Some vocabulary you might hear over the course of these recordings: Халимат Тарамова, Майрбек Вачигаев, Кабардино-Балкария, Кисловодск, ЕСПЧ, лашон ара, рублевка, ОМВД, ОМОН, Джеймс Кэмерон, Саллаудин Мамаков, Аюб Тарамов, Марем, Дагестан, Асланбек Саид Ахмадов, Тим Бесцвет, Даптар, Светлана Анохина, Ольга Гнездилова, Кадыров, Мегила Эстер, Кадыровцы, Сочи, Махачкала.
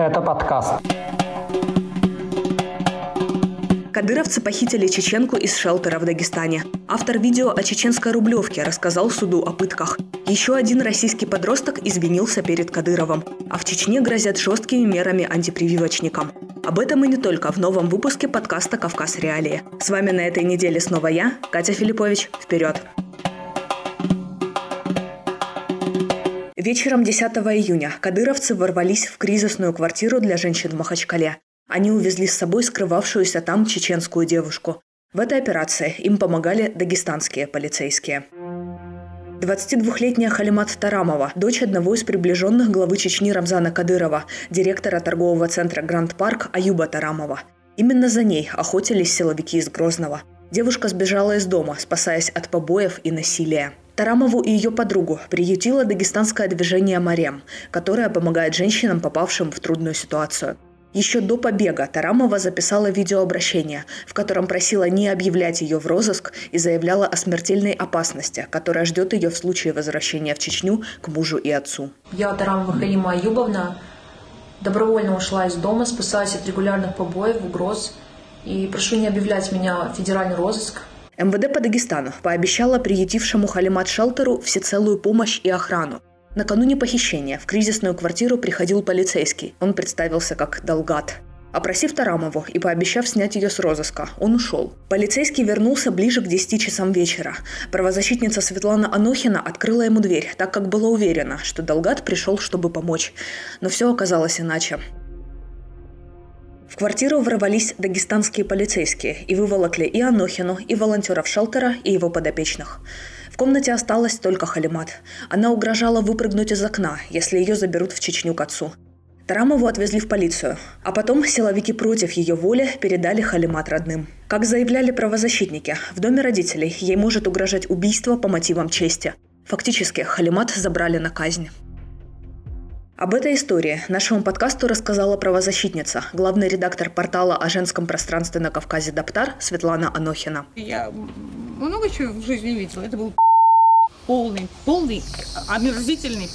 Это подкаст. Кадыровцы похитили чеченку из шелтера в Дагестане. Автор видео о чеченской рублевке рассказал суду о пытках. Еще один российский подросток извинился перед Кадыровым. А в Чечне грозят жесткими мерами антипрививочникам. Об этом и не только в новом выпуске подкаста «Кавказ. Реалии». С вами на этой неделе снова я, Катя Филиппович. Вперед! Вечером 10 июня кадыровцы ворвались в кризисную квартиру для женщин в Махачкале. Они увезли с собой скрывавшуюся там чеченскую девушку. В этой операции им помогали дагестанские полицейские. 22-летняя Халимат Тарамова, дочь одного из приближенных главы Чечни Рамзана Кадырова, директора торгового центра «Гранд Парк» Аюба Тарамова. Именно за ней охотились силовики из Грозного. Девушка сбежала из дома, спасаясь от побоев и насилия. Тарамову и ее подругу приютило дагестанское движение «Марем», которое помогает женщинам, попавшим в трудную ситуацию. Еще до побега Тарамова записала видеообращение, в котором просила не объявлять ее в розыск и заявляла о смертельной опасности, которая ждет ее в случае возвращения в Чечню к мужу и отцу. Я, Тарамова Халима Аюбовна, добровольно ушла из дома, спасаясь от регулярных побоев, угроз, и прошу не объявлять меня в федеральный розыск. МВД по Дагестану пообещала приютившему Халимат шелтеру всецелую помощь и охрану. Накануне похищения в кризисную квартиру приходил полицейский. Он представился как Долгат. Опросив Тарамову и пообещав снять ее с розыска, он ушел. Полицейский вернулся ближе к 10 часам вечера. Правозащитница Светлана Анохина открыла ему дверь, так как была уверена, что Долгат пришел, чтобы помочь. Но все оказалось иначе. В квартиру ворвались дагестанские полицейские и выволокли и Анохину, и волонтеров шелтера, и его подопечных. В комнате осталась только Халимат. Она угрожала выпрыгнуть из окна, если ее заберут в Чечню к отцу. Тарамову отвезли в полицию, а потом силовики против ее воли передали Халимат родным. Как заявляли правозащитники, в доме родителей ей может угрожать убийство по мотивам чести. Фактически Халимат забрали на казнь. Об этой истории нашему подкасту рассказала правозащитница, главный редактор портала о женском пространстве на Кавказе «Даптар» Светлана Анохина. Я много чего в жизни видела. Это был полный, омерзительный,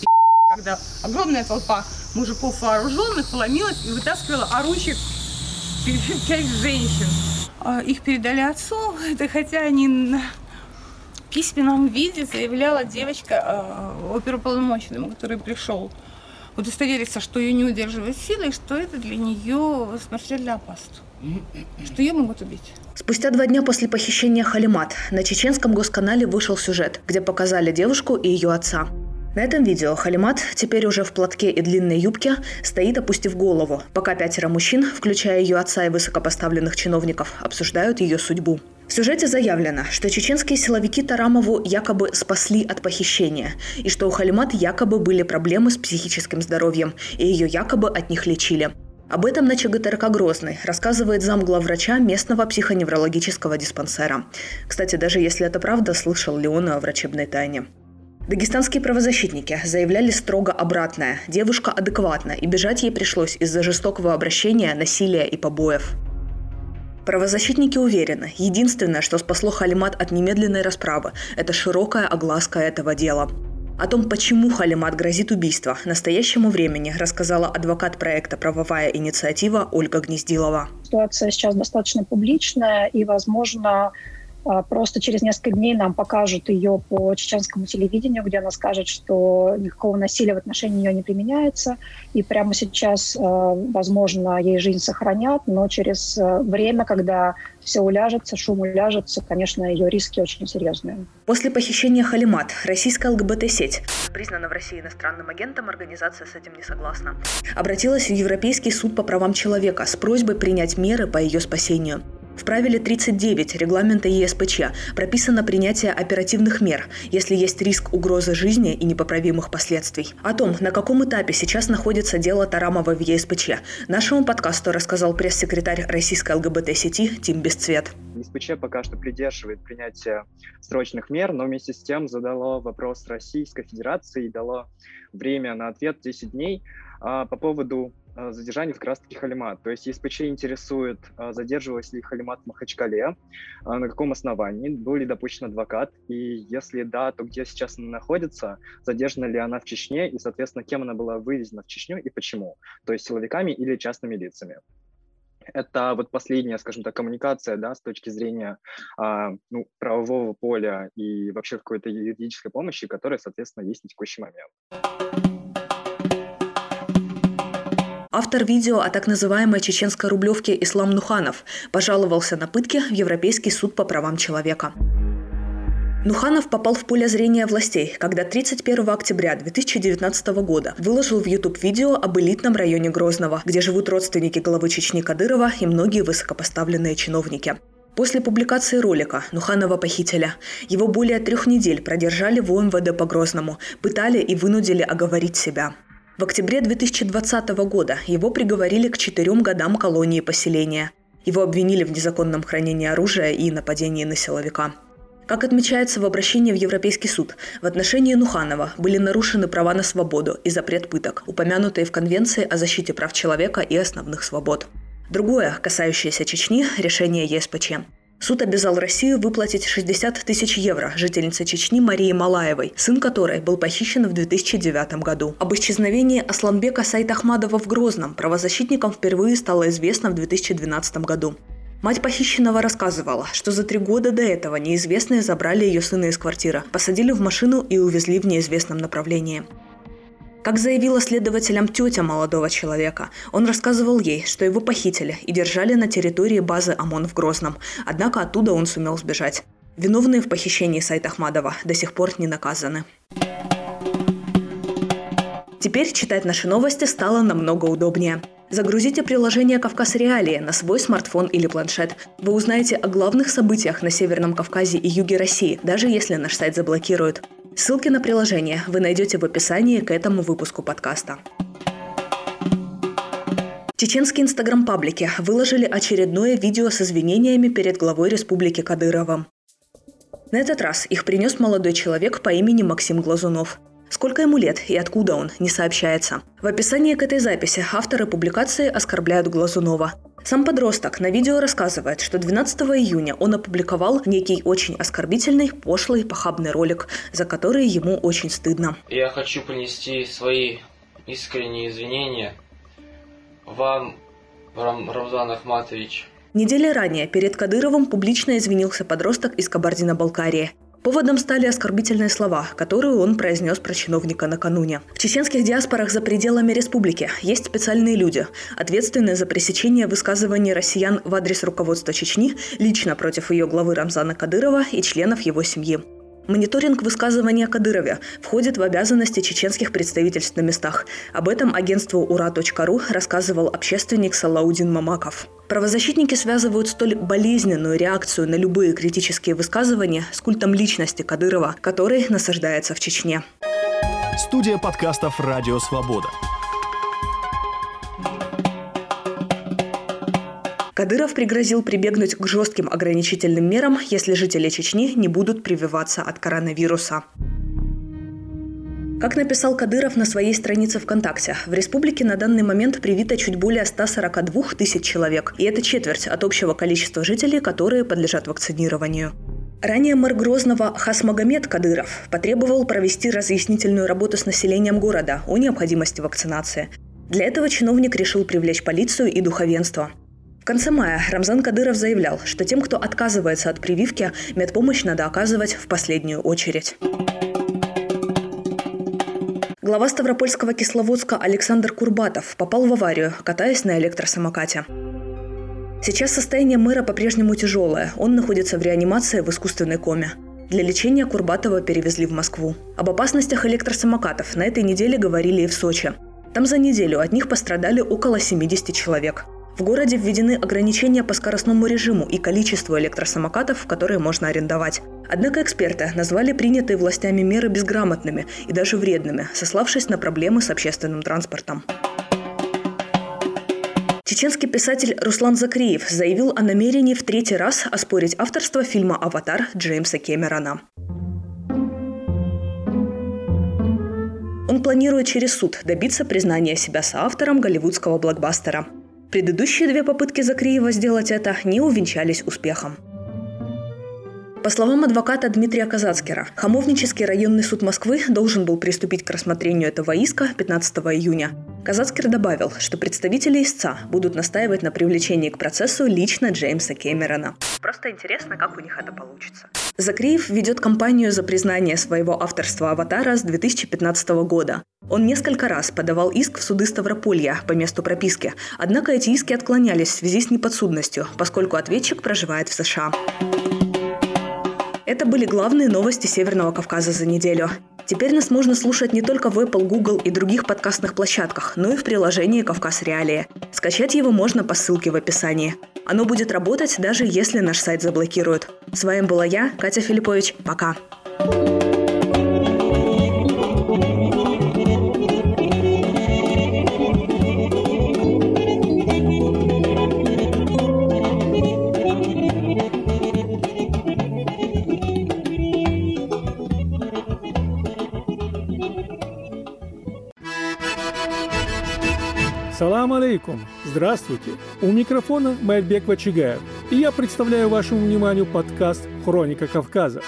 когда огромная толпа мужиков вооруженных ломилась и вытаскивала орущих часть женщин. Их передали отцу, это хотя они... В письменном виде заявляла девочка оперуполномоченному, который пришел удостовериться, что ее не удерживает силы, и что это для нее смертельно опасно, что ее могут убить. Спустя 2 дня после похищения Халимат на чеченском госканале вышел сюжет, где показали девушку и ее отца. На этом видео Халимат, теперь уже в платке и длинной юбке, стоит, опустив голову, пока 5 мужчин, включая ее отца и высокопоставленных чиновников, обсуждают ее судьбу. В сюжете заявлено, что чеченские силовики Тарамову якобы спасли от похищения, и что у Халимат якобы были проблемы с психическим здоровьем, и ее якобы от них лечили. Об этом на ЧГТРК Грозный рассказывает замглавврача местного психоневрологического диспансера. Кстати, даже если это правда, слышал ли он о врачебной тайне. Дагестанские правозащитники заявляли строго обратное. Девушка адекватна, и бежать ей пришлось из-за жестокого обращения, насилия и побоев. Правозащитники уверены, единственное, что спасло Халимат от немедленной расправы, это широкая огласка этого дела. О том, почему Халимат грозит убийство, настоящему времени рассказала адвокат проекта «Правовая инициатива» Ольга Гнездилова. Ситуация сейчас достаточно публичная, и, возможно, просто через несколько дней нам покажут ее по чеченскому телевидению, где она скажет, что никакого насилия в отношении ее не применяется. И прямо сейчас, возможно, ей жизнь сохранят, но через время, когда все уляжется, шум уляжется, конечно, ее риски очень серьезные. После похищения Халимат российская ЛГБТ-сеть, признана в России иностранным агентом, организация с этим не согласна, обратилась в Европейский суд по правам человека с просьбой принять меры по ее спасению. В правиле 39 регламента ЕСПЧ прописано принятие оперативных мер, если есть риск угрозы жизни и непоправимых последствий. О том, на каком этапе сейчас находится дело Тарамовой в ЕСПЧ, нашему подкасту рассказал пресс-секретарь российской ЛГБТ-сети Тим Бесцвет. ЕСПЧ пока что придерживает принятие срочных мер, но вместе с тем задало вопрос Российской Федерации и дало время на ответ 10 дней по поводу задержаний в Краске Халимат. То есть ЕСПЧ интересует, задерживалась ли Халимат в Махачкале, на каком основании, был ли допущен адвокат, и если да, то где сейчас она находится, задержана ли она в Чечне, и, соответственно, кем она была вывезена в Чечню и почему, то есть силовиками или частными лицами. Это вот последняя, скажем так, коммуникация, да, с точки зрения правового поля и вообще какой-то юридической помощи, которая, соответственно, есть на текущий момент. Автор видео о так называемой чеченской рублевке Ислам Нуханов пожаловался на пытки в Европейский суд по правам человека. Нуханов попал в поле зрения властей, когда 31 октября 2019 года выложил в YouTube видео об элитном районе Грозного, где живут родственники главы Чечни Кадырова и многие высокопоставленные чиновники. После публикации ролика Нуханова похитили. Его более 3 недель продержали в ОМВД по Грозному, пытали и вынудили оговорить себя. В октябре 2020 года его приговорили к 4 годам колонии поселения. Его обвинили в незаконном хранении оружия и нападении на силовика. Как отмечается в обращении в Европейский суд, в отношении Нуханова были нарушены права на свободу и запрет пыток, упомянутые в Конвенции о защите прав человека и основных свобод. Другое, касающееся Чечни, решение ЕСПЧ. Суд обязал Россию выплатить 60 000 евро жительнице Чечни Марии Малаевой, сын которой был похищен в 2009 году. Об исчезновении Асланбека Саид Ахмадова в Грозном правозащитникам впервые стало известно в 2012 году. Мать похищенного рассказывала, что за 3 года до этого неизвестные забрали ее сына из квартиры, посадили в машину и увезли в неизвестном направлении. Как заявила следователям тетя молодого человека, он рассказывал ей, что его похитили и держали на территории базы ОМОН в Грозном, однако оттуда он сумел сбежать. Виновные в похищении Саида Ахмадова до сих пор не наказаны. Теперь читать наши новости стало намного удобнее. Загрузите приложение «Кавказ. Реалии» на свой смартфон или планшет. Вы узнаете о главных событиях на Северном Кавказе и юге России, даже если наш сайт заблокируют. Ссылки на приложение вы найдете в описании к этому выпуску подкаста. Чеченские инстаграм-паблики выложили очередное видео с извинениями перед главой Республики Кадыровым. На этот раз их принес молодой человек по имени Максим Глазунов. Сколько ему лет и откуда он, не сообщается. В описании к этой записи авторы публикации оскорбляют Глазунова. Сам подросток на видео рассказывает, что 12 июня он опубликовал некий очень оскорбительный, пошлый, похабный ролик, за который ему очень стыдно. Я хочу принести свои искренние извинения вам, Рамзан Ахматович. Недели ранее перед Кадыровым публично извинился подросток из Кабардино-Балкарии. Поводом стали оскорбительные слова, которые он произнес про чиновника накануне. В чеченских диаспорах за пределами республики есть специальные люди, ответственные за пресечение высказываний россиян в адрес руководства Чечни, лично против ее главы Рамзана Кадырова и членов его семьи. Мониторинг высказывания о Кадырове входит в обязанности чеченских представительств на местах. Об этом агентству «Ура.ру» рассказывал общественник Саллаудин Мамаков. Правозащитники связывают столь болезненную реакцию на любые критические высказывания с культом личности Кадырова, который насаждается в Чечне. Студия подкастов «Радио Свобода». Кадыров пригрозил прибегнуть к жестким ограничительным мерам, если жители Чечни не будут прививаться от коронавируса. Как написал Кадыров на своей странице ВКонтакте, в республике на данный момент привито чуть более 142 000 человек, и это четверть от общего количества жителей, которые подлежат вакцинированию. Ранее мэр Грозного Хасмагомед Кадыров потребовал провести разъяснительную работу с населением города о необходимости вакцинации. Для этого чиновник решил привлечь полицию и духовенство. В конце мая Рамзан Кадыров заявлял, что тем, кто отказывается от прививки, медпомощь надо оказывать в последнюю очередь. Глава Ставропольского Кисловодска Александр Курбатов попал в аварию, катаясь на электросамокате. Сейчас состояние мэра по-прежнему тяжелое, он находится в реанимации в искусственной коме. Для лечения Курбатова перевезли в Москву. Об опасностях электросамокатов на этой неделе говорили и в Сочи. Там за неделю от них пострадали около 70 человек. В городе введены ограничения по скоростному режиму и количеству электросамокатов, которые можно арендовать. Однако эксперты назвали принятые властями меры безграмотными и даже вредными, сославшись на проблемы с общественным транспортом. Чеченский писатель Руслан Закриев заявил о намерении в 3-й раз оспорить авторство фильма «Аватар» Джеймса Кэмерона. планирует через суд добиться признания себя соавтором голливудского блокбастера. Предыдущие две попытки Закриева сделать это не увенчались успехом. По словам адвоката Дмитрия Казацкера, Хамовнический районный суд Москвы должен был приступить к рассмотрению этого иска 15 июня. Казацкер добавил, что представители истца будут настаивать на привлечении к процессу лично Джеймса Кэмерона. Просто интересно, как у них это получится. Закриев ведет кампанию за признание своего авторства «Аватара» с 2015 года. Он несколько раз подавал иск в суды Ставрополья по месту прописки, однако эти иски отклонялись в связи с неподсудностью, поскольку ответчик проживает в США. Это были главные новости Северного Кавказа за неделю. Теперь нас можно слушать не только в Apple, Google и других подкастных площадках, но и в приложении «Кавказ. Реалии». Скачать его можно по ссылке в описании. Оно будет работать, даже если наш сайт заблокируют. С вами была я, Катя Филиппович. Пока. Салам алейкум! Здравствуйте! У микрофона Майрбек Вачигаев, и я представляю вашему вниманию подкаст «Хроника Кавказа».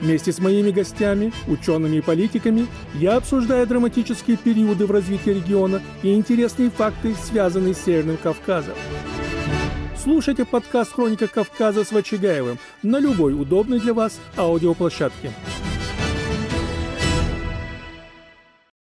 Вместе с моими гостями, учеными и политиками, я обсуждаю драматические периоды в развитии региона и интересные факты, связанные с Северным Кавказом. Слушайте подкаст «Хроника Кавказа» с Вачигаевым на любой удобной для вас аудиоплощадке.